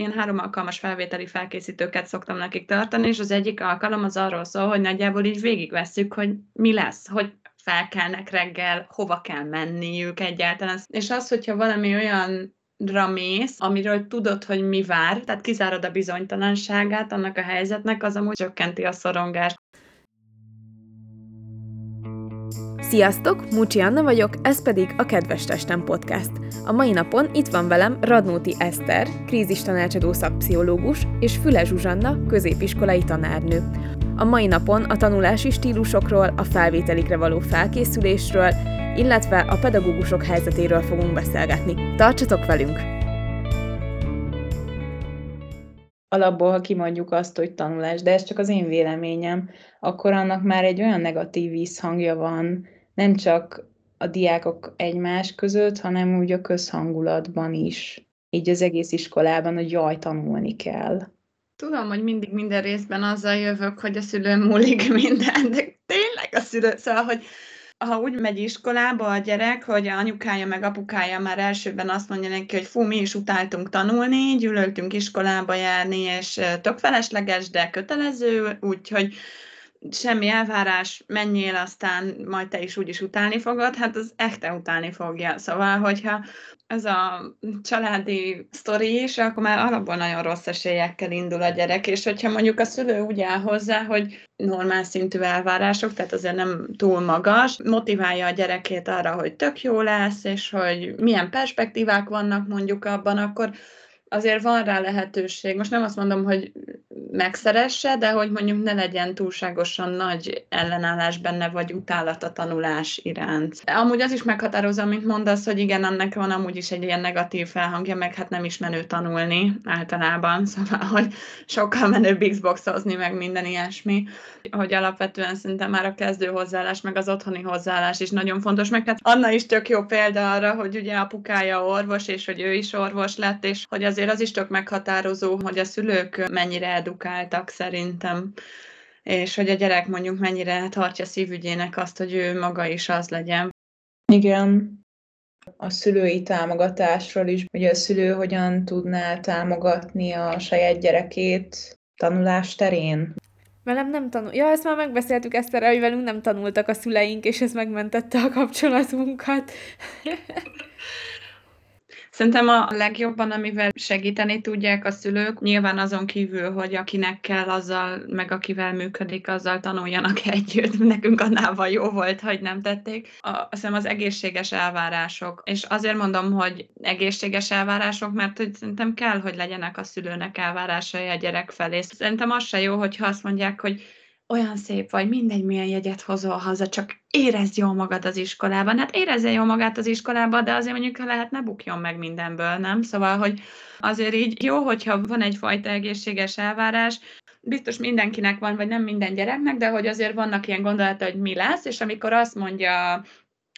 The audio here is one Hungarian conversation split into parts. én 3 alkalmas felvételi felkészítőket szoktam nekik tartani, és az egyik alkalom az arról szól, hogy nagyjából így végigvesszük, hogy mi lesz, hogy felkelnek reggel, hova kell menniük egyáltalán. És az, hogyha valami olyan mész, amiről tudod, hogy mi vár, tehát kizárod a bizonytalanságát annak a helyzetnek, az amúgy csökkenti a szorongást. Sziasztok, Mucsi Anna vagyok, ez pedig a Kedves Testem Podcast. A mai napon itt van velem Radnóti Eszter, krízistanácsadó szakpszichológus, és Füle Zsuzsanna, középiskolai tanárnő. A mai napon a tanulási stílusokról, a felvételikre való felkészülésről, illetve a pedagógusok helyzetéről fogunk beszélgetni. Tartsatok velünk! Alapból, ha kimondjuk azt, hogy tanulás, de ez csak az én véleményem, akkor annak már egy olyan negatív visszhangja van, nem csak a diákok egymás között, hanem úgy a közhangulatban is. Így az egész iskolában, hogy jaj, tanulni kell. Tudom, hogy mindig minden részben azzal jövök, hogy a szülőn múlik minden, de tényleg a szülő, szóval, hogy ha úgy megy iskolába a gyerek, hogy anyukája meg apukája már elsőben azt mondja neki, hogy fú, mi is utáltunk tanulni, gyűlöltünk iskolába járni, és tök felesleges, de kötelező, úgyhogy semmi elvárás, menjél, aztán majd te is úgyis utálni fogod, hát az echte utálni fogja. Szóval, hogyha ez a családi sztori is, akkor már alapból nagyon rossz esélyekkel indul a gyerek, és hogyha mondjuk a szülő úgy áll hozzá, hogy normál szintű elvárások, tehát azért nem túl magas, motiválja a gyerekét arra, hogy tök jó lesz, és hogy milyen perspektívák vannak mondjuk abban, akkor azért van rá lehetőség. Most nem azt mondom, hogy megszeresse, de hogy mondjuk ne legyen túlságosan nagy ellenállás benne, vagy utálat a tanulás iránt. Amúgy az is meghatározó, amit mondasz, hogy igen, annak van amúgy is egy ilyen negatív felhangja, meg hát nem is menő tanulni általában, szóval, hogy sokkal menőbb Xboxozni, meg minden ilyesmi. Hogy alapvetően szerintem már a kezdő hozzáállás, meg az otthoni hozzáállás is nagyon fontos, meg hát Anna is tök jó példa arra, hogy ugye apukája orvos, és hogy ő is orvos lett, és hogy azért az is tök meghatározó, hogy a szülők mennyire edukáltak szerintem, és hogy a gyerek mondjuk mennyire tartja szívügyének azt, hogy ő maga is az legyen. Igen. A szülői támogatásról is, hogy a szülő hogyan tudná támogatni a saját gyerekét tanulás terén. Velem nem tanul. Ja, ezt már megbeszéltük Eszterrel, hogy velünk nem tanultak a szüleink, és ez megmentette a kapcsolatunkat. Szerintem a legjobban, amivel segíteni tudják a szülők, nyilván azon kívül, hogy akinek kell azzal, meg akivel működik, azzal tanuljanak együtt. Nekünk annál jó volt, hogy nem tették. Azt hiszem az egészséges elvárások. És azért mondom, hogy egészséges elvárások, mert hogy szerintem kell, hogy legyenek a szülőnek elvárásai a gyerek felé. Szerintem az se jó, hogyha azt mondják, hogy olyan szép vagy, mindegy milyen jegyet hozol haza, csak érezd jól magad az iskolában. Hát érezze jól magát az iskolában, de azért mondjuk, ha lehet, ne bukjon meg mindenből, nem? Szóval, hogy azért így jó, hogyha van egyfajta egészséges elvárás, biztos mindenkinek van, vagy nem minden gyereknek, de hogy azért vannak ilyen gondolata, hogy mi lesz, és amikor azt mondja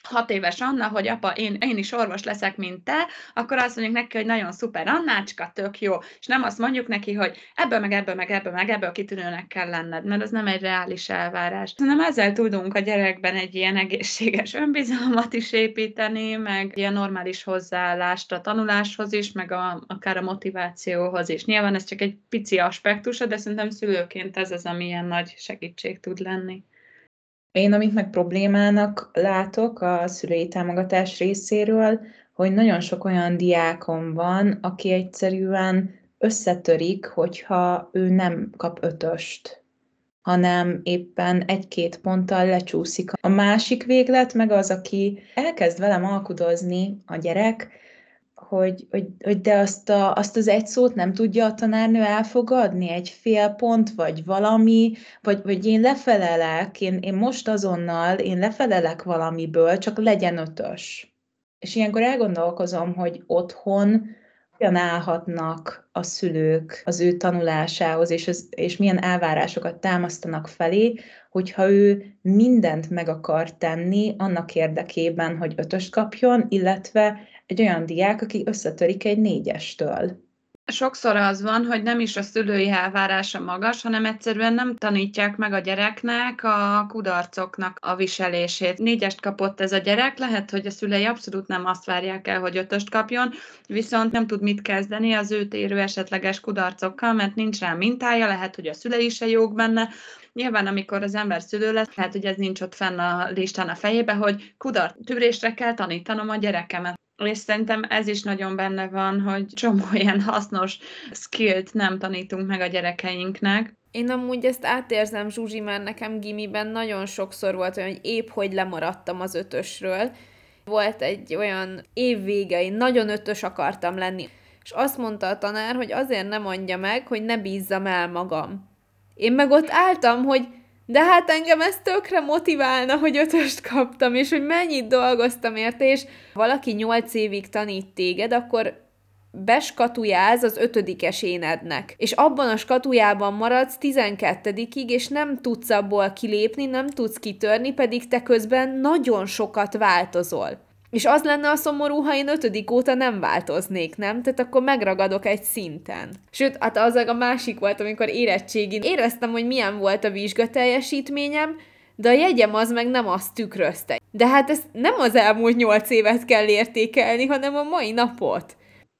6 éves Anna, hogy apa, én is orvos leszek, mint te, akkor azt mondjuk neki, hogy nagyon szuper Annácska, tök jó, és nem azt mondjuk neki, hogy ebből kitűnőnek kell lenned, mert az nem egy reális elvárás. Hanem ezzel tudunk a gyerekben egy ilyen egészséges önbizalmat is építeni, meg ilyen normális hozzáállást a tanuláshoz is, meg akár a motivációhoz is. Nyilván ez csak egy pici aspektusa, de szerintem szülőként ez az, ami ilyen nagy segítség tud lenni. Én, amit meg problémának látok a szülői támogatás részéről, hogy nagyon sok olyan diákom van, aki egyszerűen összetörik, hogyha ő nem kap 5-öst, hanem éppen 1-2 ponttal lecsúszik. A másik véglet meg az, aki elkezd velem alkudozni a gyerek, hogy de azt az egy szót nem tudja a tanárnő elfogadni, egy fél pont, vagy valami, vagy én lefelelek, én most azonnal, én lefelelek valamiből, csak legyen 5-ös. És ilyenkor elgondolkozom, hogy otthon hogyan állhatnak a szülők az ő tanulásához, és milyen elvárásokat támasztanak felé, hogyha ő mindent meg akar tenni annak érdekében, hogy 5-öst kapjon, illetve egy olyan diák, aki összetörik egy 4-estől. Sokszor az van, hogy nem is a szülői elvárása magas, hanem egyszerűen nem tanítják meg a gyereknek a kudarcoknak a viselését. 4-est kapott ez a gyerek, lehet, hogy a szülei abszolút nem azt várják el, hogy 5-öst kapjon, viszont nem tud mit kezdeni az őt érő esetleges kudarcokkal, mert nincs rá mintája, lehet, hogy a szülei se jók benne. Nyilván, amikor az ember szülő lesz, lehet, hogy ez nincs ott fenn a listán a fejébe, hogy kudarctűrésre kell tanítanom a gyerekemet. És szerintem ez is nagyon benne van, hogy csomó ilyen hasznos skillt nem tanítunk meg a gyerekeinknek. Én amúgy ezt átérzem, Zsuzsi, mert nekem gimiben nagyon sokszor volt olyan, hogy épp hogy lemaradtam az 5-ösről. Volt egy olyan évvége, én nagyon 5-ös akartam lenni. És azt mondta a tanár, hogy azért nem mondja meg, hogy ne bízzam el magam. Én meg ott álltam, hogy de hát engem ez tökre motiválna, hogy 5-öst kaptam, és hogy mennyit dolgoztam érte, és valaki 8 évig tanít téged, akkor beskatujáz az 5-es énednek. És abban a skatujában maradsz 12-ig, és nem tudsz abból kilépni, nem tudsz kitörni, pedig te közben nagyon sokat változol. És az lenne a szomorú, ha én 5. óta nem változnék, nem? Tehát akkor megragadok egy szinten. Sőt, hát az a másik volt, amikor érettségin éreztem, hogy milyen volt a vizsgateljesítményem, de a jegyem az meg nem azt tükrözte. De hát ezt nem az elmúlt 8 évet kell értékelni, hanem a mai napot.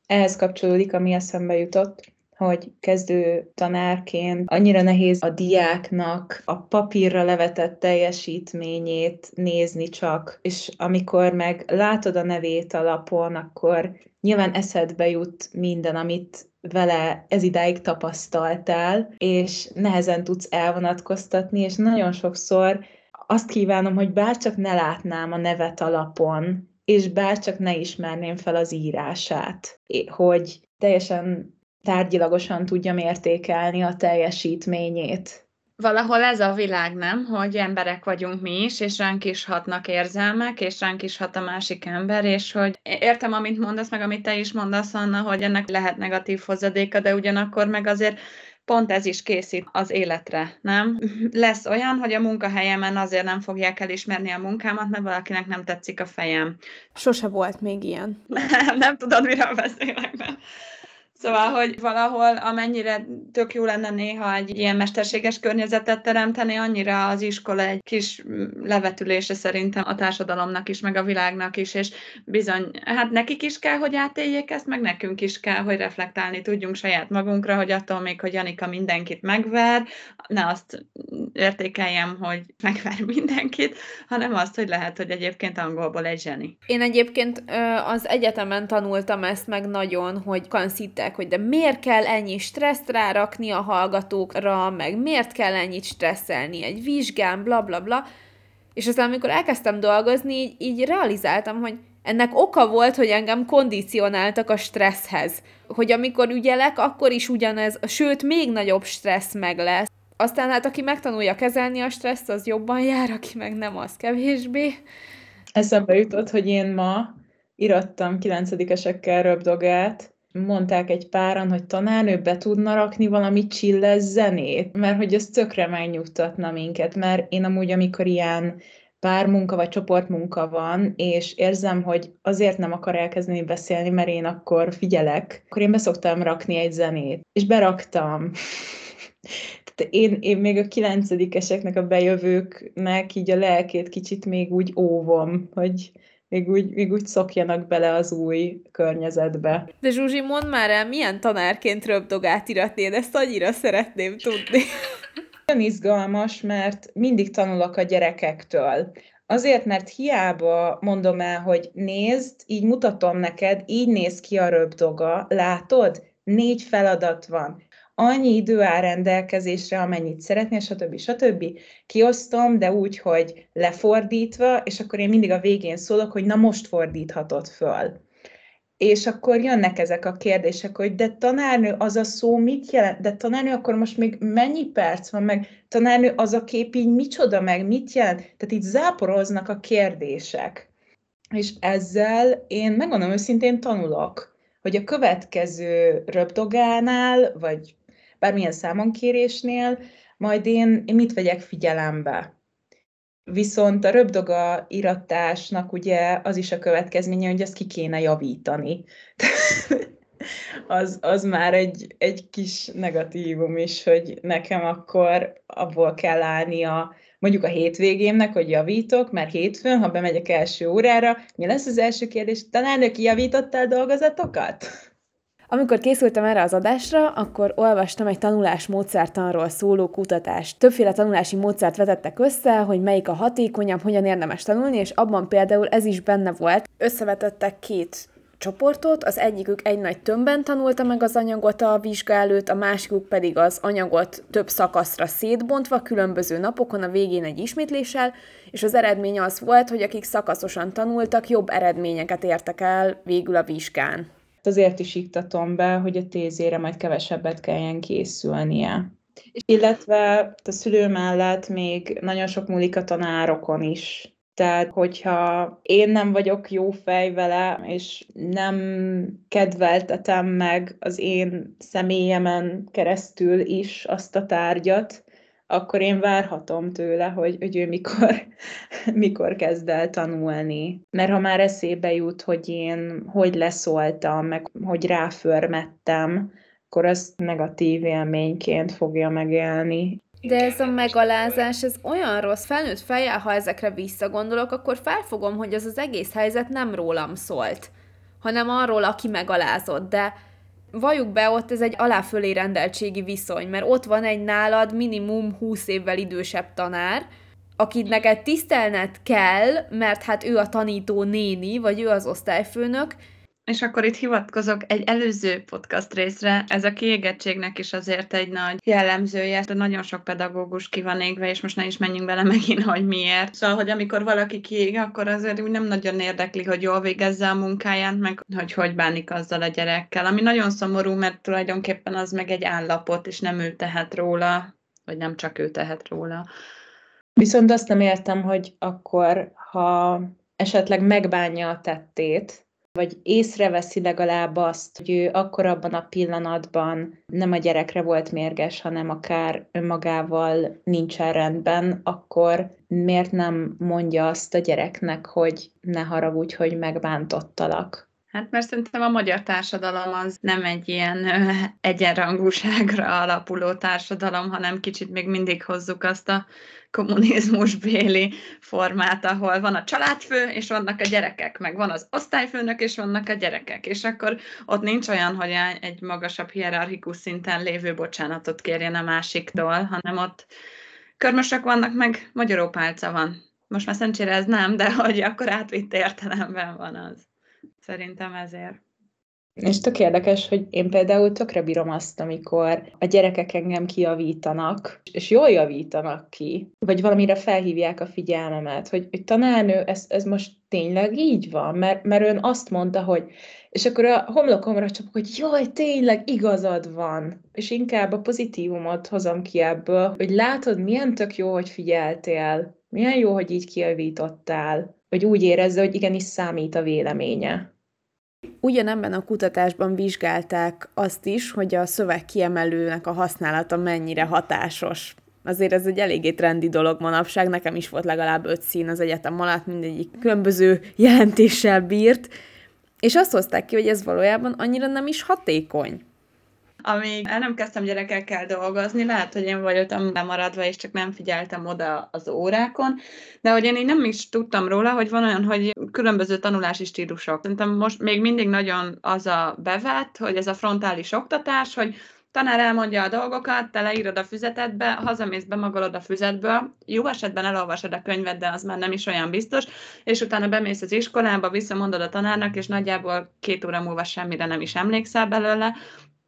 Ehhez kapcsolódik, ami eszembe jutott, hogy kezdő tanárként annyira nehéz a diáknak a papírra levetett teljesítményét nézni csak, és amikor meg látod a nevét a lapon, akkor nyilván eszedbe jut minden, amit vele ez idáig tapasztaltál, és nehezen tudsz elvonatkoztatni, és nagyon sokszor azt kívánom, hogy bárcsak ne látnám a nevet a lapon, és bárcsak ne ismerném fel az írását, hogy teljesen tárgyilagosan tudjam értékelni a teljesítményét. Valahol ez a világ, nem? Hogy emberek vagyunk mi is, és ránk is hatnak érzelmek, és ránk is hat a másik ember, és hogy értem, amit mondasz, meg amit te is mondasz, Anna, hogy ennek lehet negatív hozadéka, de ugyanakkor meg azért pont ez is készít az életre, nem? Lesz olyan, hogy a munkahelyemen azért nem fogják elismerni a munkámat, mert valakinek nem tetszik a fejem. Sose volt még ilyen. Nem tudod, miről beszélek, nem? Szóval, hogy valahol amennyire tök jó lenne néha egy ilyen mesterséges környezetet teremteni, annyira az iskola egy kis levetülése szerintem a társadalomnak is, meg a világnak is, és bizony, hát nekik is kell, hogy átéljék ezt, meg nekünk is kell, hogy reflektálni tudjunk saját magunkra, hogy attól még, hogy Janika mindenkit megver, ne azt értékeljem, hogy megver mindenkit, hanem azt, hogy lehet, hogy egyébként angolból egy zseni. Én egyébként az egyetemen tanultam ezt meg nagyon, hogy kanszítek, hogy de miért kell ennyi stresszt rárakni a hallgatókra, meg miért kell ennyit stresszelni egy vizsgán, bla bla bla. És aztán, amikor elkezdtem dolgozni, így realizáltam, hogy ennek oka volt, hogy engem kondicionáltak a stresszhez. Hogy amikor ügyelek, akkor is ugyanez, sőt, még nagyobb stressz meg lesz. Aztán hát, aki megtanulja kezelni a stresszt, az jobban jár, aki meg nem, az kevésbé. Eszembe jutott, hogy én ma irattam 9-esekkel röpdogát. Mondták egy páran, hogy tanárnő be tudna rakni valami chilles zenét, mert hogy ez tökre megnyugtatna minket, mert én amúgy, amikor ilyen pármunka vagy csoportmunka van, és érzem, hogy azért nem akar elkezdeni beszélni, mert én akkor figyelek, akkor én beszoktam rakni egy zenét, és beraktam. Tehát én még a 9-eseknek, a bejövőknek így a lelkét kicsit még úgy óvom, hogy még úgy szokjanak bele az új környezetbe. De Zsuzsi, mondd már el, milyen tanárként röpdogát iratnéd? Ezt annyira szeretném tudni. Nagyon izgalmas, mert mindig tanulok a gyerekektől. Azért, mert hiába mondom el, hogy nézd, így mutatom neked, így néz ki a röpdoga, látod? 4 feladat van. Annyi idő áll rendelkezésre, amennyit szeretnél, stb. Kiosztom, de úgy, hogy lefordítva, és akkor én mindig a végén szólok, hogy na most fordíthatod föl. És akkor jönnek ezek a kérdések, hogy de tanárnő, az a szó mit jelent? De tanárnő, akkor most még mennyi perc van? Meg tanárnő, az a kép így micsoda, meg mit jelent? Tehát így záporoznak a kérdések. És ezzel én, megmondom őszintén, tanulok, hogy a következő röpdogánál, vagy bármilyen számonkérésnél, majd én mit vegyek figyelembe. Viszont a röpdoga iratásnak ugye az is a következménye, hogy ezt ki kéne javítani. az már egy kis negatívum is, hogy nekem akkor abból kell állni mondjuk a hétvégémnek, hogy javítok, mert hétfőn, ha bemegyek első órára, mi lesz az első kérdés? Tanárnő, kijavítottál dolgozatokat? Amikor készültem erre az adásra, akkor olvastam egy tanulásmódszertanról szóló kutatást. Többféle tanulási módszert vetettek össze, hogy melyik a hatékonyabb, hogyan érdemes tanulni, és abban például ez is benne volt. Összevetettek két csoportot, az egyikük egy nagy tömbben tanulta meg az anyagot a vizsga előtt, a másikuk pedig az anyagot több szakaszra szétbontva, különböző napokon, a végén egy ismétléssel, és az eredmény az volt, hogy akik szakaszosan tanultak, jobb eredményeket értek el végül a vizsgán. Azért is iktatom be, hogy a tézére majd kevesebbet kelljen készülnie. Illetve a szülő mellett még nagyon sok múlik a tanárokon is. Tehát, hogyha én nem vagyok jó fej vele, és nem kedveltetem meg az én személyemen keresztül is azt a tárgyat, akkor én várhatom tőle, hogy ő mikor kezd el tanulni. Mert ha már eszébe jut, hogy én hogy leszóltam, meg hogy ráförmettem, akkor azt negatív élményként fogja megélni. De ez a megalázás, ez olyan rossz, felnőtt fejjel, ha ezekre visszagondolok, akkor felfogom, hogy ez az egész helyzet nem rólam szólt, hanem arról, aki megalázott, de valljuk be, ott ez egy aláfölé rendeltségi viszony, mert ott van egy nálad minimum 20 évvel idősebb tanár, akit neked tisztelned kell, mert hát ő a tanító néni, vagy ő az osztályfőnök. És akkor itt hivatkozok egy előző podcast részre, ez a kiégettségnek is azért egy nagy jellemzője, de nagyon sok pedagógus ki van égve, és most ne is menjünk bele megint, hogy miért. Szóval, hogy amikor valaki kiég, akkor azért úgy nem nagyon érdekli, hogy jól végezze a munkáját, meg hogy bánik azzal a gyerekkel, ami nagyon szomorú, mert tulajdonképpen az meg egy állapot, és nem ő tehet róla, vagy nem csak ő tehet róla. Viszont azt nem értem, hogy akkor, ha esetleg megbánja a tettét, vagy észreveszi legalább azt, hogy ő akkor abban a pillanatban nem a gyerekre volt mérges, hanem akár önmagával nincsen rendben, akkor miért nem mondja azt a gyereknek, hogy ne haragudj, hogy megbántottalak? Hát mert szerintem a magyar társadalom az nem egy ilyen egyenrangúságra alapuló társadalom, hanem kicsit még mindig hozzuk azt a kommunizmusbéli formát, ahol van a családfő, és vannak a gyerekek, meg van az osztályfőnök, és vannak a gyerekek. És akkor ott nincs olyan, hogy egy magasabb hierarchikus szinten lévő bocsánatot kérjen a másiktól, hanem ott körmösök vannak, meg magyarópálca van. Most már szerencsére ez nem, de hogy akkor átvitt értelemben van az. Szerintem ezért. És tök érdekes, hogy én például tökre bírom azt, amikor a gyerekek engem kijavítanak, és jól javítanak ki, vagy valamire felhívják a figyelmemet, hogy tanárnő, ez most tényleg így van, mert ön azt mondta, hogy... És akkor a homlokomra csapok, hogy jaj, tényleg igazad van. És inkább a pozitívumot hozom ki ebből, hogy látod, milyen tök jó, hogy figyeltél, milyen jó, hogy így kijavítottál, hogy úgy érezze, hogy igenis számít a véleménye. Ugyanebben a kutatásban vizsgálták azt is, hogy a szövegkiemelőnek a használata mennyire hatásos. Azért ez egy eléggé trendi dolog manapság, nekem is volt legalább 5 szín az egyetem alatt, mindegyik különböző jelentéssel bírt, és azt hozták ki, hogy ez valójában annyira nem is hatékony. Amíg el nem kezdtem gyerekekkel dolgozni, lehet, hogy én voltam lemaradva, és csak nem figyeltem oda az órákon, de hogy én így nem is tudtam róla, hogy van olyan, hogy különböző tanulási stílusok. Szerintem most még mindig nagyon az a bevett, hogy ez a frontális oktatás, hogy tanár elmondja a dolgokat, te leírod a füzetedbe, hazamész, bemagolod a füzetből, jó esetben elolvasod a könyvet, de az már nem is olyan biztos, és utána bemész az iskolába, visszamondod a tanárnak, és nagyjából 2 óra múlva semmire nem is emlékszel belőle.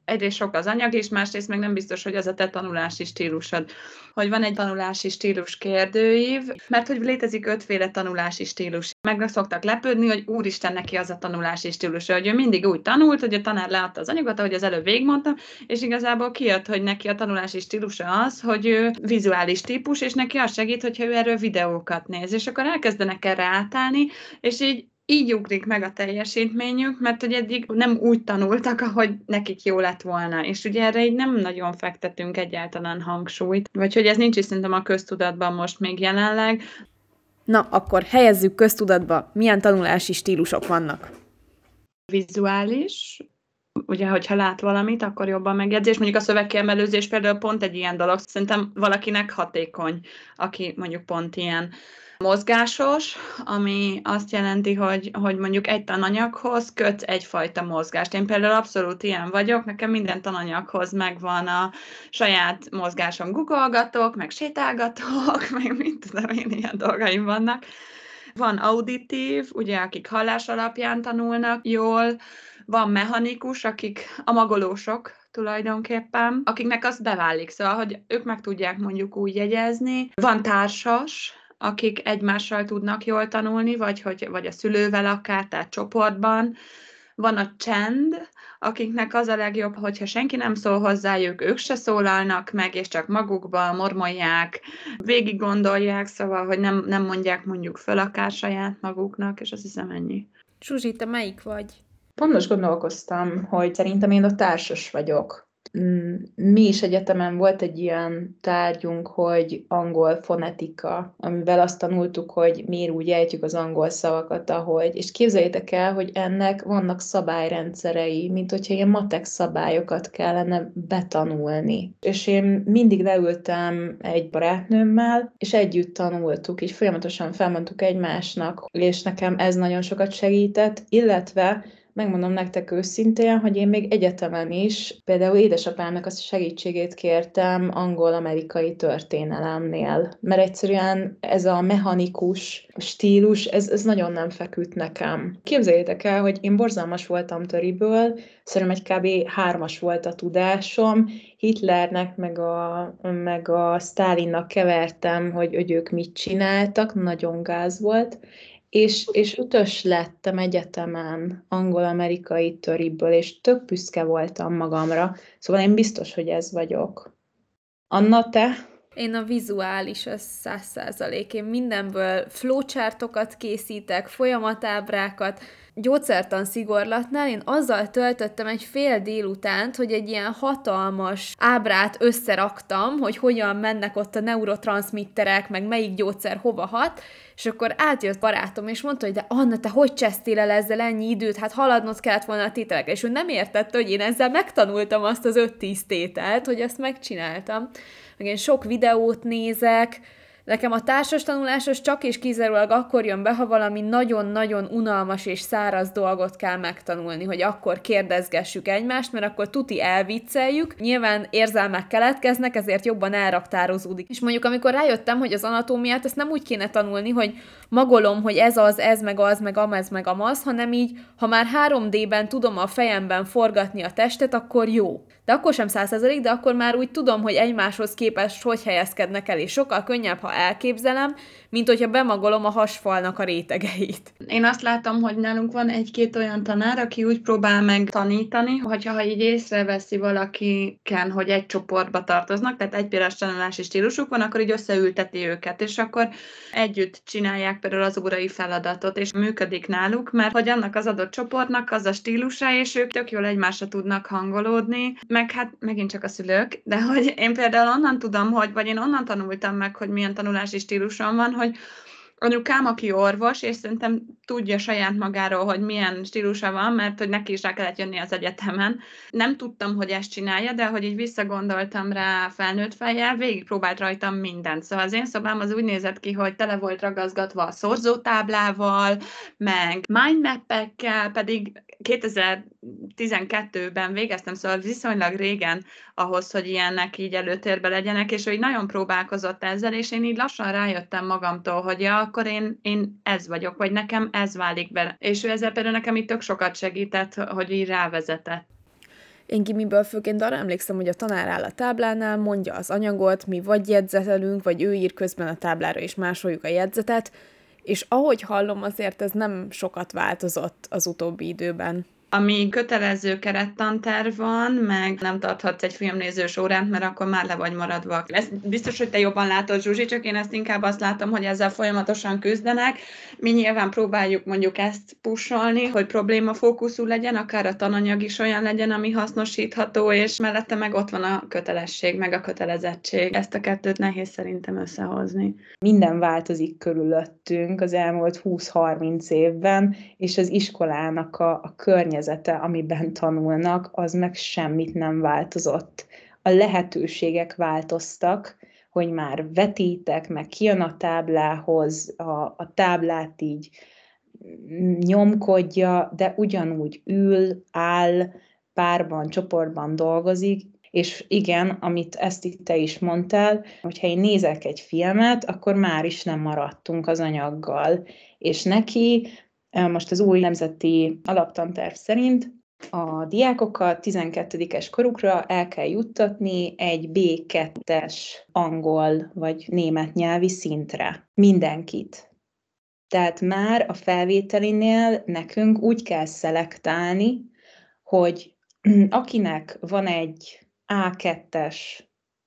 Egyrészt sok az anyag, és másrészt meg nem biztos, hogy az a te tanulási stílusod. Hogy van egy tanulási stílus kérdőív, mert hogy létezik 5 tanulási stílus. Meg szoktak lepődni, hogy úristen, neki az a tanulási stílus, hogy ő mindig úgy tanult, hogy a tanár leadta az anyagot, ahogy az előbb végigmondtam, és igazából kijött, hogy neki a tanulási stílusa az, hogy ő vizuális típus, és neki az segít, hogyha ő erről videókat néz. És akkor elkezdenek erre átállni, és így ugrik meg a teljesítményük, mert hogy eddig nem úgy tanultak, ahogy nekik jó lett volna. És ugye erre így nem nagyon fektetünk egyáltalán hangsúlyt. Vagy hogy ez nincs is szerintem a köztudatban most még jelenleg. Na, akkor helyezzük köztudatba, milyen tanulási stílusok vannak. Vizuális, ugye, hogyha lát valamit, akkor jobban megjegyzi, és mondjuk a szövegkiemelőzés például pont egy ilyen dolog. Szerintem valakinek hatékony, aki mondjuk pont ilyen mozgásos, ami azt jelenti, hogy mondjuk egy tananyaghoz kötsz egyfajta mozgást. Én például abszolút ilyen vagyok, nekem minden tananyaghoz megvan a saját mozgásom. Googolgatok, meg sétálgatok, meg mit tudom én, ilyen dolgaim vannak. Van auditív, ugye, akik hallás alapján tanulnak jól, van mechanikus, akik a magolósok tulajdonképpen, akiknek az beválik, szóval, hogy ők meg tudják mondjuk úgy jegyezni. Van társas, akik egymással tudnak jól tanulni, vagy a szülővel akár, tehát csoportban. Van a csend, akiknek az a legjobb, hogyha senki nem szól hozzájuk, ők se szólalnak meg, és csak magukba mormolják, végig gondolják, szóval, hogy nem mondják mondjuk föl akár saját maguknak, és azt hiszem ennyi. Zsuzsi, te melyik vagy? Pont most gondolkoztam, hogy szerintem én a társas vagyok. Mi is egyetemen volt egy ilyen tárgyunk, hogy angol fonetika, amivel azt tanultuk, hogy miért úgy ejtjük az angol szavakat, ahogy. És képzeljétek el, hogy ennek vannak szabályrendszerei, mint hogyha ilyen matek szabályokat kellene betanulni. És én mindig leültem egy barátnőmmel, és együtt tanultuk, így folyamatosan felmondtuk egymásnak, és nekem ez nagyon sokat segített, illetve megmondom nektek őszintén, hogy én még egyetemen is, például édesapámnak azt segítségét kértem angol-amerikai történelemnél, mert egyszerűen ez a mechanikus stílus, ez nagyon nem feküdt nekem. Képzeljétek el, hogy én borzalmas voltam töriből, szerintem egy kb. 3-as volt a tudásom, Hitlernek meg a Sztálinnak kevertem, hogy ők mit csináltak, nagyon gáz volt, és 5-ös lettem egyetemen angol-amerikai töriből, és tök büszke voltam magamra. Szóval én biztos, hogy ez vagyok. Anna, te? Én a vizuális, az 100%. Én mindenből flowchartokat készítek, folyamatábrákat. Gyógyszertan szigorlatnál én azzal töltöttem egy fél délutánt, hogy egy ilyen hatalmas ábrát összeraktam, hogy hogyan mennek ott a neurotranszmitterek, meg melyik gyógyszer hova hat, és akkor átjött barátom, és mondta, hogy de Anna, te hogy csesztél el ezzel ennyi időt, hát haladnod kellett volna a tételekre, és ő nem értette, hogy én ezzel megtanultam azt az 5-10 tételt, hogy ezt megcsináltam. Meg én sok videót nézek. Nekem a társas tanulás az csak és kizárólag akkor jön be, ha valami nagyon-nagyon unalmas és száraz dolgot kell megtanulni, hogy akkor kérdezgessük egymást, mert akkor tuti elvicceljük, nyilván érzelmek keletkeznek, ezért jobban elraktározódik. És mondjuk amikor rájöttem, hogy az anatómiát ezt nem úgy kéne tanulni, hogy magolom, hogy ez az, ez meg az, meg amaz, meg amaz, hanem így, ha már 3D-ben tudom a fejemben forgatni a testet, akkor jó. De akkor sem 100%, de akkor már úgy tudom, hogy egymáshoz képest hogy helyezkednek el, és sokkal könnyebb, ha elképzelem, mint hogyha bemagolom a hasfalnak a rétegeit. Én azt látom, hogy nálunk van egy-két olyan tanár, aki úgy próbál meg tanítani, hogyha így észreveszi valakiken, hogy egy csoportba tartoznak, tehát egy például tanulási stílusuk van, akkor így összeülteti őket, és akkor együtt csinálják például az órai feladatot, és működik náluk, mert hogy annak az adott csoportnak az a stílusa, és ők tök jól egymásra tudnak hangolódni, meg hát megint csak a szülők, de hogy én például onnan tudom, vagy én onnan tanultam meg, hogy milyen tanulási stílusom van, hogy anyukám, aki orvos, és szerintem tudja saját magáról, hogy milyen stílusa van, mert hogy neki is rá kellett jönni az egyetemen. Nem tudtam, hogy ezt csinálja, de hogy így visszagondoltam rá felnőtt fejjel, végigpróbált rajtam mindent. Szóval az én szobám az úgy nézett ki, hogy tele volt ragaszgatva a szorzótáblával, meg mindmappekkel, pedig 2012-ben végeztem, szóval viszonylag régen ahhoz, hogy ilyenek így előtérbe legyenek, és hogy nagyon próbálkozott ezzel, és én így lassan rájöttem magamtól, hogy ja, akkor én ez vagyok, vagy nekem ez válik be. És ő ezzel például nekem így tök sokat segített, hogy így rávezetett. Én gimiből főként arra emlékszem, hogy a tanár áll a táblánál, mondja az anyagot, mi vagy jegyzetelünk, vagy ő ír közben a táblára, és másoljuk a jegyzetet, és ahogy hallom, azért ez nem sokat változott az utóbbi időben. Ami kötelező kerettanterv van, meg nem tarthatsz egy filmnézős órát, mert akkor már le vagy maradva. Ezt biztos, hogy te jobban látod, Zsuzsi, csak én ezt inkább azt látom, hogy ezzel folyamatosan küzdenek. Mi nyilván próbáljuk mondjuk ezt pusolni, hogy problémafókuszú legyen, akár a tananyag is olyan legyen, ami hasznosítható, és mellette meg ott van a kötelesség, meg a kötelezettség. Ezt a kettőt nehéz szerintem összehozni. Minden változik körülöttünk az elmúlt 20-30 évben, és az iskolának a környezet környezete, amiben tanulnak, az meg semmit nem változott. A lehetőségek változtak, hogy már vetítek, meg kijön a táblához, a táblát így nyomkodja, de ugyanúgy ül, áll, párban, csoportban dolgozik, és igen, amit ezt itt te is mondtál, hogyha én nézek egy filmet, akkor már is nem maradtunk az anyaggal. És neki most az új nemzeti alaptanterv szerint a diákokat 12-es korukra el kell juttatni egy B2-es angol vagy német nyelvi szintre. Mindenkit. Tehát már a felvételinél nekünk úgy kell szelektálni, hogy akinek van egy A2-es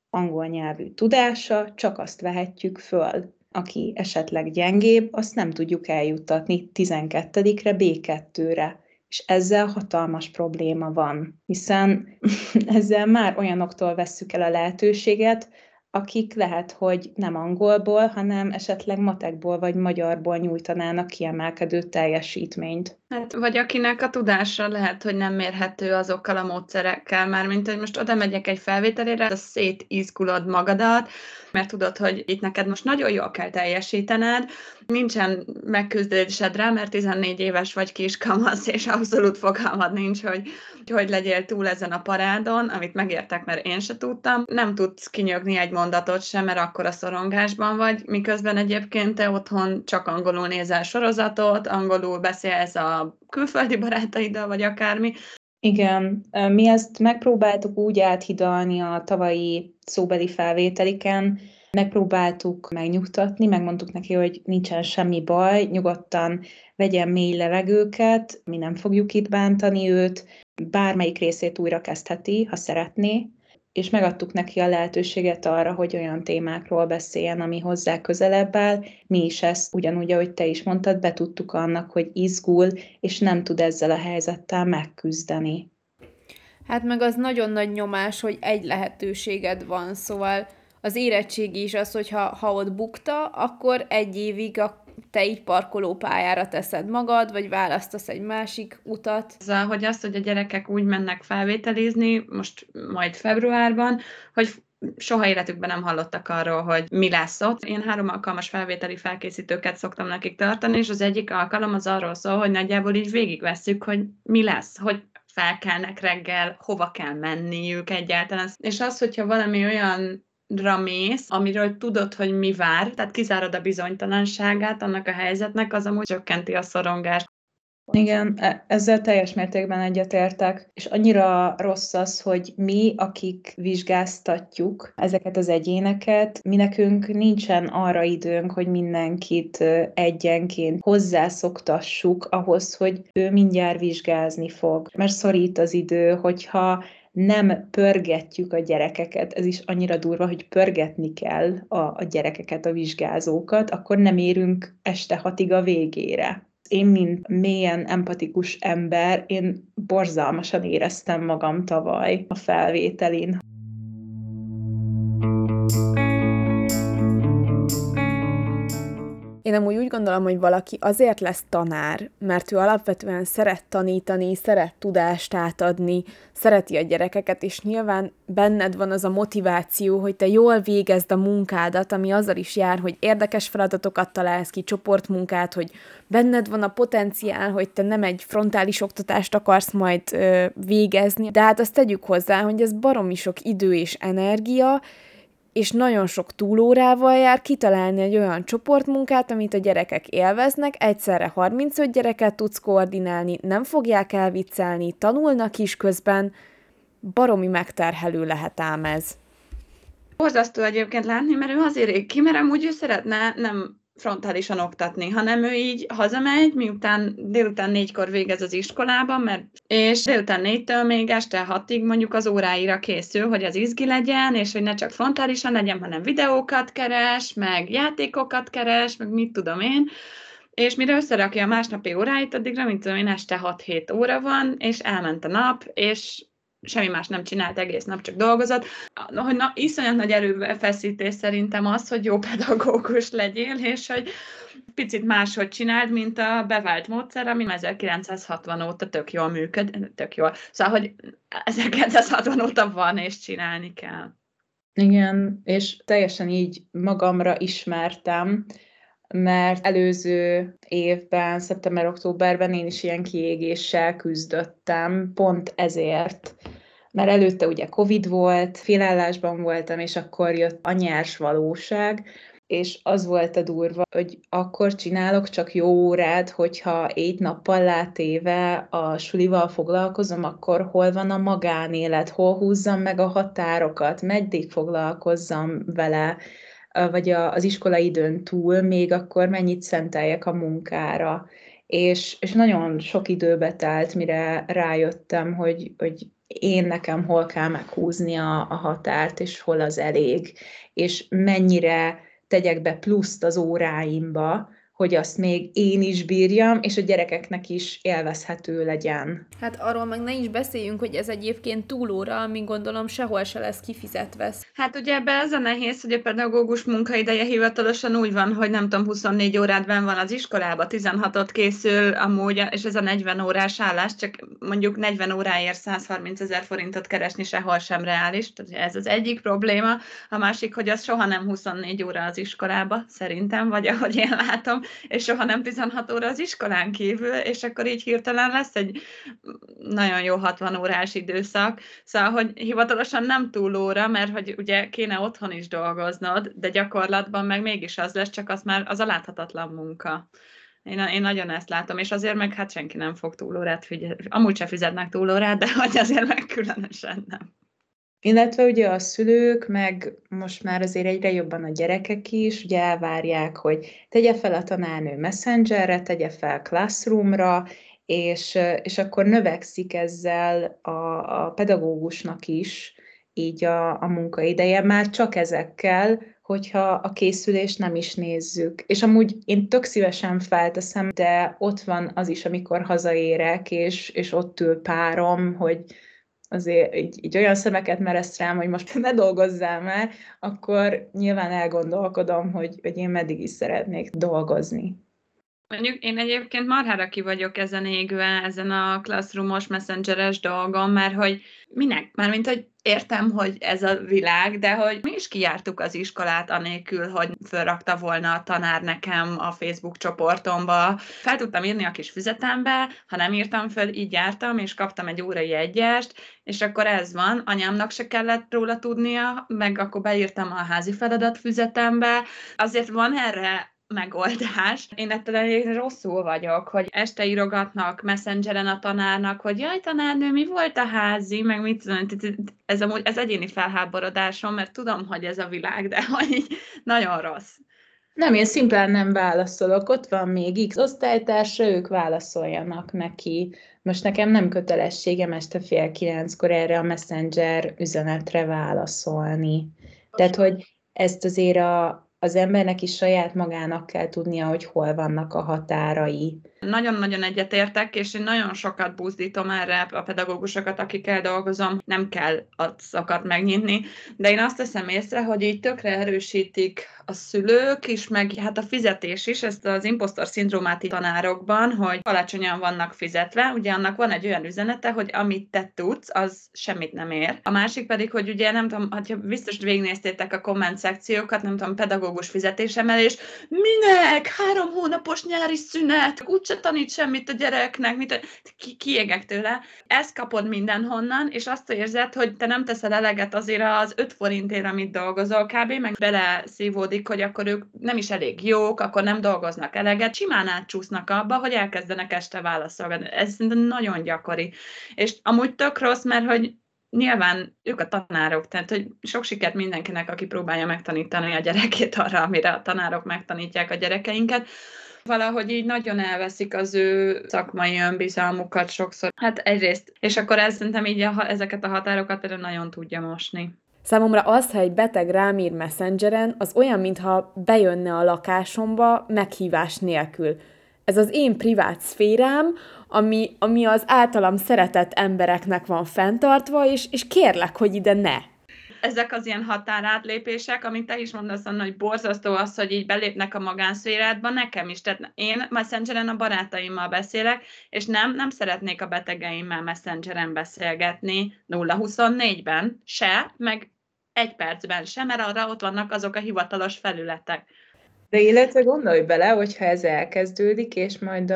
angol nyelvű tudása, csak azt vehetjük föl. Aki esetleg gyengébb, azt nem tudjuk eljuttatni 12-re, B2-re. És ezzel hatalmas probléma van, hiszen ezzel már olyanoktól vesszük el a lehetőséget, akik lehet, hogy nem angolból, hanem esetleg matekból vagy magyarból nyújtanának kiemelkedő teljesítményt. Hát, vagy akinek a tudása lehet, hogy nem mérhető azokkal a módszerekkel, mármint, hogy most oda megyek egy felvételére, szétizgulod magadat, mert tudod, hogy itt neked most nagyon jól kell teljesítened, nincsen megküzdésed rá, mert 14 éves vagy kiskamasz, és abszolút fogalmad nincs, hogy legyél túl ezen a parádon, amit megértek, mert én se tudtam. Nem tudsz kinyögni egy mondatot sem, mert akkor a szorongásban vagy, miközben egyébként te otthon csak angolul nézel sorozatot, angolul beszélsz a külföldi barátaiddal, vagy akármi. Igen, mi ezt megpróbáltuk úgy áthidalni a tavalyi szóbeli felvételiken, megpróbáltuk megnyugtatni, megmondtuk neki, hogy nincsen semmi baj, nyugodtan vegyen mély levegőket, mi nem fogjuk itt bántani őt, bármelyik részét újra kezdheti, ha szeretné, és megadtuk neki a lehetőséget arra, hogy olyan témákról beszéljen, ami hozzá közelebb áll. Mi is ezt, ugyanúgy, ahogy te is mondtad, betudtuk annak, hogy izgul, és nem tud ezzel a helyzettel megküzdeni. Hát meg az nagyon nagy nyomás, hogy egy lehetőséged van, szóval az érettségi is az, hogy ha ott bukta, akkor egy évig te így parkolópályára teszed magad, vagy választasz egy másik utat. Hogy a gyerekek úgy mennek felvételizni, most majd februárban, hogy soha életükben nem hallottak arról, hogy mi lesz ott. Én 3 alkalmas felvételi felkészítőket szoktam nekik tartani, és az egyik alkalom az arról szól, hogy nagyjából így végigvesszük, hogy mi lesz, hogy felkelnek reggel, hova kell menniük egyáltalán. És az, hogyha valami olyan mész, amiről tudod, hogy mi vár, tehát kizárod a bizonytalanságát annak a helyzetnek, az amúgy csökkenti a szorongást. Igen, ezzel teljes mértékben egyetértek, és annyira rossz az, hogy mi, akik vizsgáztatjuk ezeket az egyéneket, mi nekünk nincsen arra időnk, hogy mindenkit egyenként hozzászoktassuk ahhoz, hogy ő mindjárt vizsgázni fog. Mert szorít az idő, hogyha nem pörgetjük a gyerekeket, ez is annyira durva, hogy pörgetni kell a gyerekeket, a vizsgázókat, akkor nem érünk este 6-ig a végére. Én, mint mélyen empatikus ember, én borzalmasan éreztem magam tavaly a felvételin. Én amúgy úgy gondolom, hogy valaki azért lesz tanár, mert ő alapvetően szeret tanítani, szeret tudást átadni, szereti a gyerekeket, és nyilván benned van az a motiváció, hogy te jól végezd a munkádat, ami azzal is jár, hogy érdekes feladatokat találsz ki, csoportmunkát, hogy benned van a potenciál, hogy te nem egy frontális oktatást akarsz majd végezni, de hát azt tegyük hozzá, hogy ez baromi sok idő és energia, és nagyon sok túlórával jár kitalálni egy olyan csoportmunkát, amit a gyerekek élveznek, egyszerre 35 gyereket tudsz koordinálni, nem fogják elviccelni, tanulnak is közben, baromi megterhelő lehet ám ez. Borzasztó egyébként látni, mert ő azért ég ki, mert amúgy ő szeretne nem frontálisan oktatni, hanem ő így hazamegy, miután délután 4-kor végez az iskolában, és délután 4-től még este 6-ig mondjuk az óráira készül, hogy az izgi legyen, és hogy ne csak frontálisan legyen, hanem videókat keres, meg játékokat keres, meg mit tudom én, és mire összerakja a másnapi óráit, addigra, mit tudom én, este 6-7 óra van, és elment a nap, és semmi más nem csinált egész nap, csak dolgozott. Iszonyat nagy erőfeszítés szerintem az, hogy jó pedagógus legyél, és hogy picit máshogy csináld, mint a bevált módszer, ami 1960 óta tök jól működ, tök jól. Szóval, hogy 1960 óta van, és csinálni kell. Igen, és teljesen így magamra ismertem, mert előző évben, szeptember-októberben én is ilyen kiégéssel küzdöttem, pont ezért, mert előtte ugye Covid volt, félállásban voltam, és akkor jött a nyers valóság, és az volt a durva, hogy akkor csinálok csak jó órát, hogyha 7 nappal rátéve a sulival foglalkozom, akkor hol van a magánélet, hol húzzam meg a határokat, meddig foglalkozzam vele, vagy az iskolai időn túl még akkor mennyit szenteljek a munkára. És nagyon sok időbe telt, mire rájöttem, hogy én nekem hol kell meghúzni a határt, és hol az elég, és mennyire tegyek be pluszt az óráimba, hogy azt még én is bírjam, és a gyerekeknek is élvezhető legyen. Hát arról meg ne is beszéljünk, hogy ez egyébként túlóra, ami gondolom sehol se lesz kifizetve. Hát ugye ebben az a nehéz, hogy a pedagógus munkaideje hivatalosan úgy van, hogy nem tudom, 24 órában van az iskolában, 16-ot készül amúgy, és ez a 40 órás állás, csak mondjuk 40 óráért 130 000 forintot keresni sehol sem reális. Ez az egyik probléma. A másik, hogy az soha nem 24 óra az iskolába, szerintem, vagy ahogy én látom, és soha nem 16 óra az iskolán kívül, és akkor így hirtelen lesz egy nagyon jó 60 órás időszak. Szóval, hogy hivatalosan nem túlóra, mert hogy ugye kéne otthon is dolgoznod, de gyakorlatban meg mégis az lesz, csak az már az a láthatatlan munka. Én nagyon ezt látom, és azért meg hát senki nem fog túlórát figyelni. Amúgy se fizetnek túlórát, de hogy azért meg különösen nem. Illetve ugye a szülők, meg most már azért egyre jobban a gyerekek is, ugye elvárják, hogy tegye fel a tanárnő Messengerre, tegye fel Classroomra, és akkor növekszik ezzel a pedagógusnak is így a munkaideje, már csak ezekkel, hogyha a készülést nem is nézzük. És amúgy én tök szívesen felteszem, de ott van az is, amikor hazaérek, és ott ül párom, hogy azért így olyan szemeket meresz rám, hogy most ne dolgozzál már, akkor nyilván elgondolkodom, hogy én meddig is szeretnék dolgozni. Mondjuk én egyébként marhára ki vagyok ezen égve, ezen a Classroom-os, Messengeres dolgon, mert hogy minek? Mármint, hogy értem, hogy ez a világ, de hogy mi is kijártuk az iskolát anélkül, hogy fölrakta volna a tanár nekem a Facebook csoportomba. Fel tudtam írni a kis füzetembe, ha nem írtam föl, így jártam, és kaptam egy órai egyest, és akkor ez van, anyámnak se kellett róla tudnia, meg akkor beírtam a házi feladat füzetembe. Azért van erre megoldás. Én ettől rosszul vagyok, hogy este írogatnak Messengeren a tanárnak, hogy jaj, tanárnő, mi volt a házi, meg mit tudom, ez egyéni felháborodásom, mert tudom, hogy ez a világ, de hogy nagyon rossz. Nem, én szimplán nem válaszolok, ott van még X osztálytársa, ők válaszoljanak neki. Most nekem nem kötelességem este 8:30 erre a Messenger üzenetre válaszolni. Tehát, hogy ezt azért az embernek is saját magának kell tudnia, hogy hol vannak a határai. Nagyon-nagyon egyetértek, és én nagyon sokat buzdítom erre a pedagógusokat, akikkel dolgozom, nem kell azokat megnyitni, de én azt teszem észre, hogy így tökre erősítik a szülők is, meg hát a fizetés is, ezt az imposztor szindrómáti tanárokban, hogy alacsonyan vannak fizetve, ugye annak van egy olyan üzenete, hogy amit te tudsz, az semmit nem ér. A másik pedig, hogy ugye nem tudom, ha biztos végignéztétek a komment szekciókat, nem tudom, pedagógus fizetésemelés, minek? 3 hónapos nyári szünet, úgyse tanít semmit a gyereknek, kiégek tőle. Ezt kapod mindenhonnan, és azt érzed, hogy te nem teszel eleget azért az 5 forintért, amit dolgozol kb., meg beleszívódik, hogy akkor ők nem is elég jók, akkor nem dolgoznak eleget, simán átcsúsznak abba, hogy elkezdenek este válaszolni. Ez nagyon gyakori. És amúgy tök rossz, mert hogy nyilván ők a tanárok, tehát hogy sok sikert mindenkinek, aki próbálja megtanítani a gyerekét arra, amire a tanárok megtanítják a gyerekeinket, valahogy így nagyon elveszik az ő szakmai önbizalmukat sokszor. Hát egyrészt, és akkor ez szerintem így ezeket a határokat például nagyon tudja mosni. Számomra az, ha egy beteg rám ír Messengeren, az olyan, mintha bejönne a lakásomba meghívás nélkül. Ez az én privát szférám, ami az általam szeretett embereknek van fenntartva, és kérlek, hogy ide ne. ezek az ilyen határátlépések, amit te is mondasz, Anna, hogy borzasztó az, hogy így belépnek a magánszférádba, nekem is. Tehát én Messengeren a barátaimmal beszélek, és nem szeretnék a betegeimmel Messengeren beszélgetni 0-24-ben se, meg 1 percben se, mert arra ott vannak azok a hivatalos felületek. De illetve gondolj bele, hogyha ez elkezdődik, és majd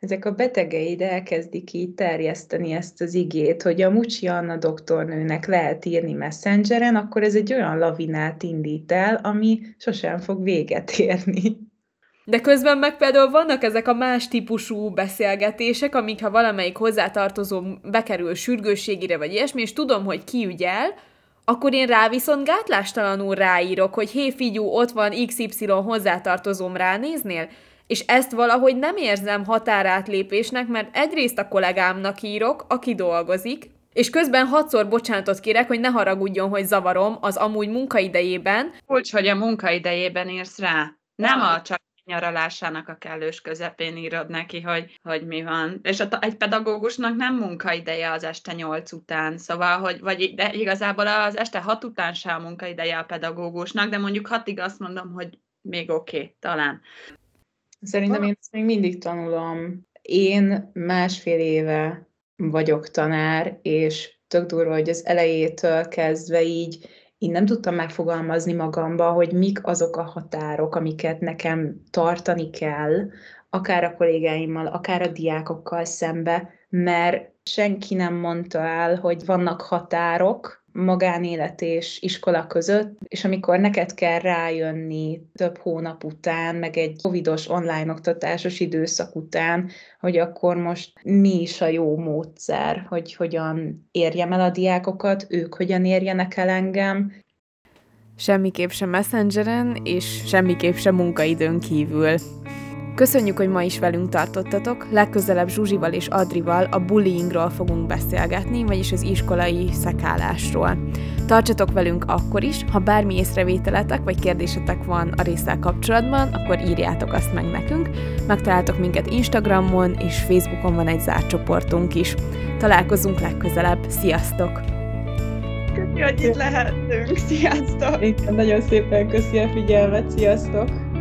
ezek a betegeid elkezdik így terjeszteni ezt az igét, hogy a Mucsi Anna doktornőnek lehet írni Messengeren, akkor ez egy olyan lavinát indít el, ami sosem fog véget érni. De közben meg például vannak ezek a más típusú beszélgetések, amik ha valamelyik hozzátartozó bekerül sürgősségire, vagy ilyesmi, és tudom, hogy ki ügyel, akkor én rá viszont gátlástalanul ráírok, hogy hé figyú, ott van XY hozzátartozóm, ránéznél? És ezt valahogy nem érzem határátlépésnek, mert egyrészt a kollégámnak írok, aki dolgozik, és közben 6-szor bocsánatot kérek, hogy ne haragudjon, hogy zavarom az amúgy munkaidejében. Kulcs, hogy a munkaidejében írsz rá. Nem a csak nyaralásának a kellős közepén írod neki, hogy mi van. És egy pedagógusnak nem munkaideje az este 8 után, szóval, de igazából az este 6 után sem a munkaideje a pedagógusnak, de mondjuk 6-ig azt mondom, hogy még oké, talán. Szerintem én ezt még mindig tanulom. Én 1,5 éve vagyok tanár, és tök durva, hogy az elejétől kezdve így nem tudtam megfogalmazni magamba, hogy mik azok a határok, amiket nekem tartani kell, akár a kollégáimmal, akár a diákokkal szembe, mert senki nem mondta el, hogy vannak határok, magánélet és iskola között, és amikor neked kell rájönni több hónap után, meg egy covidos online oktatásos időszak után, hogy akkor most mi is a jó módszer, hogy hogyan érjem el a diákokat, ők hogyan érjenek el engem. Semmiképp sem Messengeren, és semmiképp sem munkaidőn kívül. Köszönjük, hogy ma is velünk tartottatok, legközelebb Zsuzsival és Adrival a bullyingról fogunk beszélgetni, vagyis az iskolai szekálásról. Tartsatok velünk akkor is, ha bármi észrevételetek vagy kérdésetek van a résszel kapcsolatban, akkor írjátok azt meg nekünk, megtaláltok minket Instagramon és Facebookon van egy zárt csoportunk is. Találkozunk legközelebb, sziasztok! Köszi, hogy itt lehetünk, sziasztok! Én nagyon szépen köszi a figyelmet, sziasztok!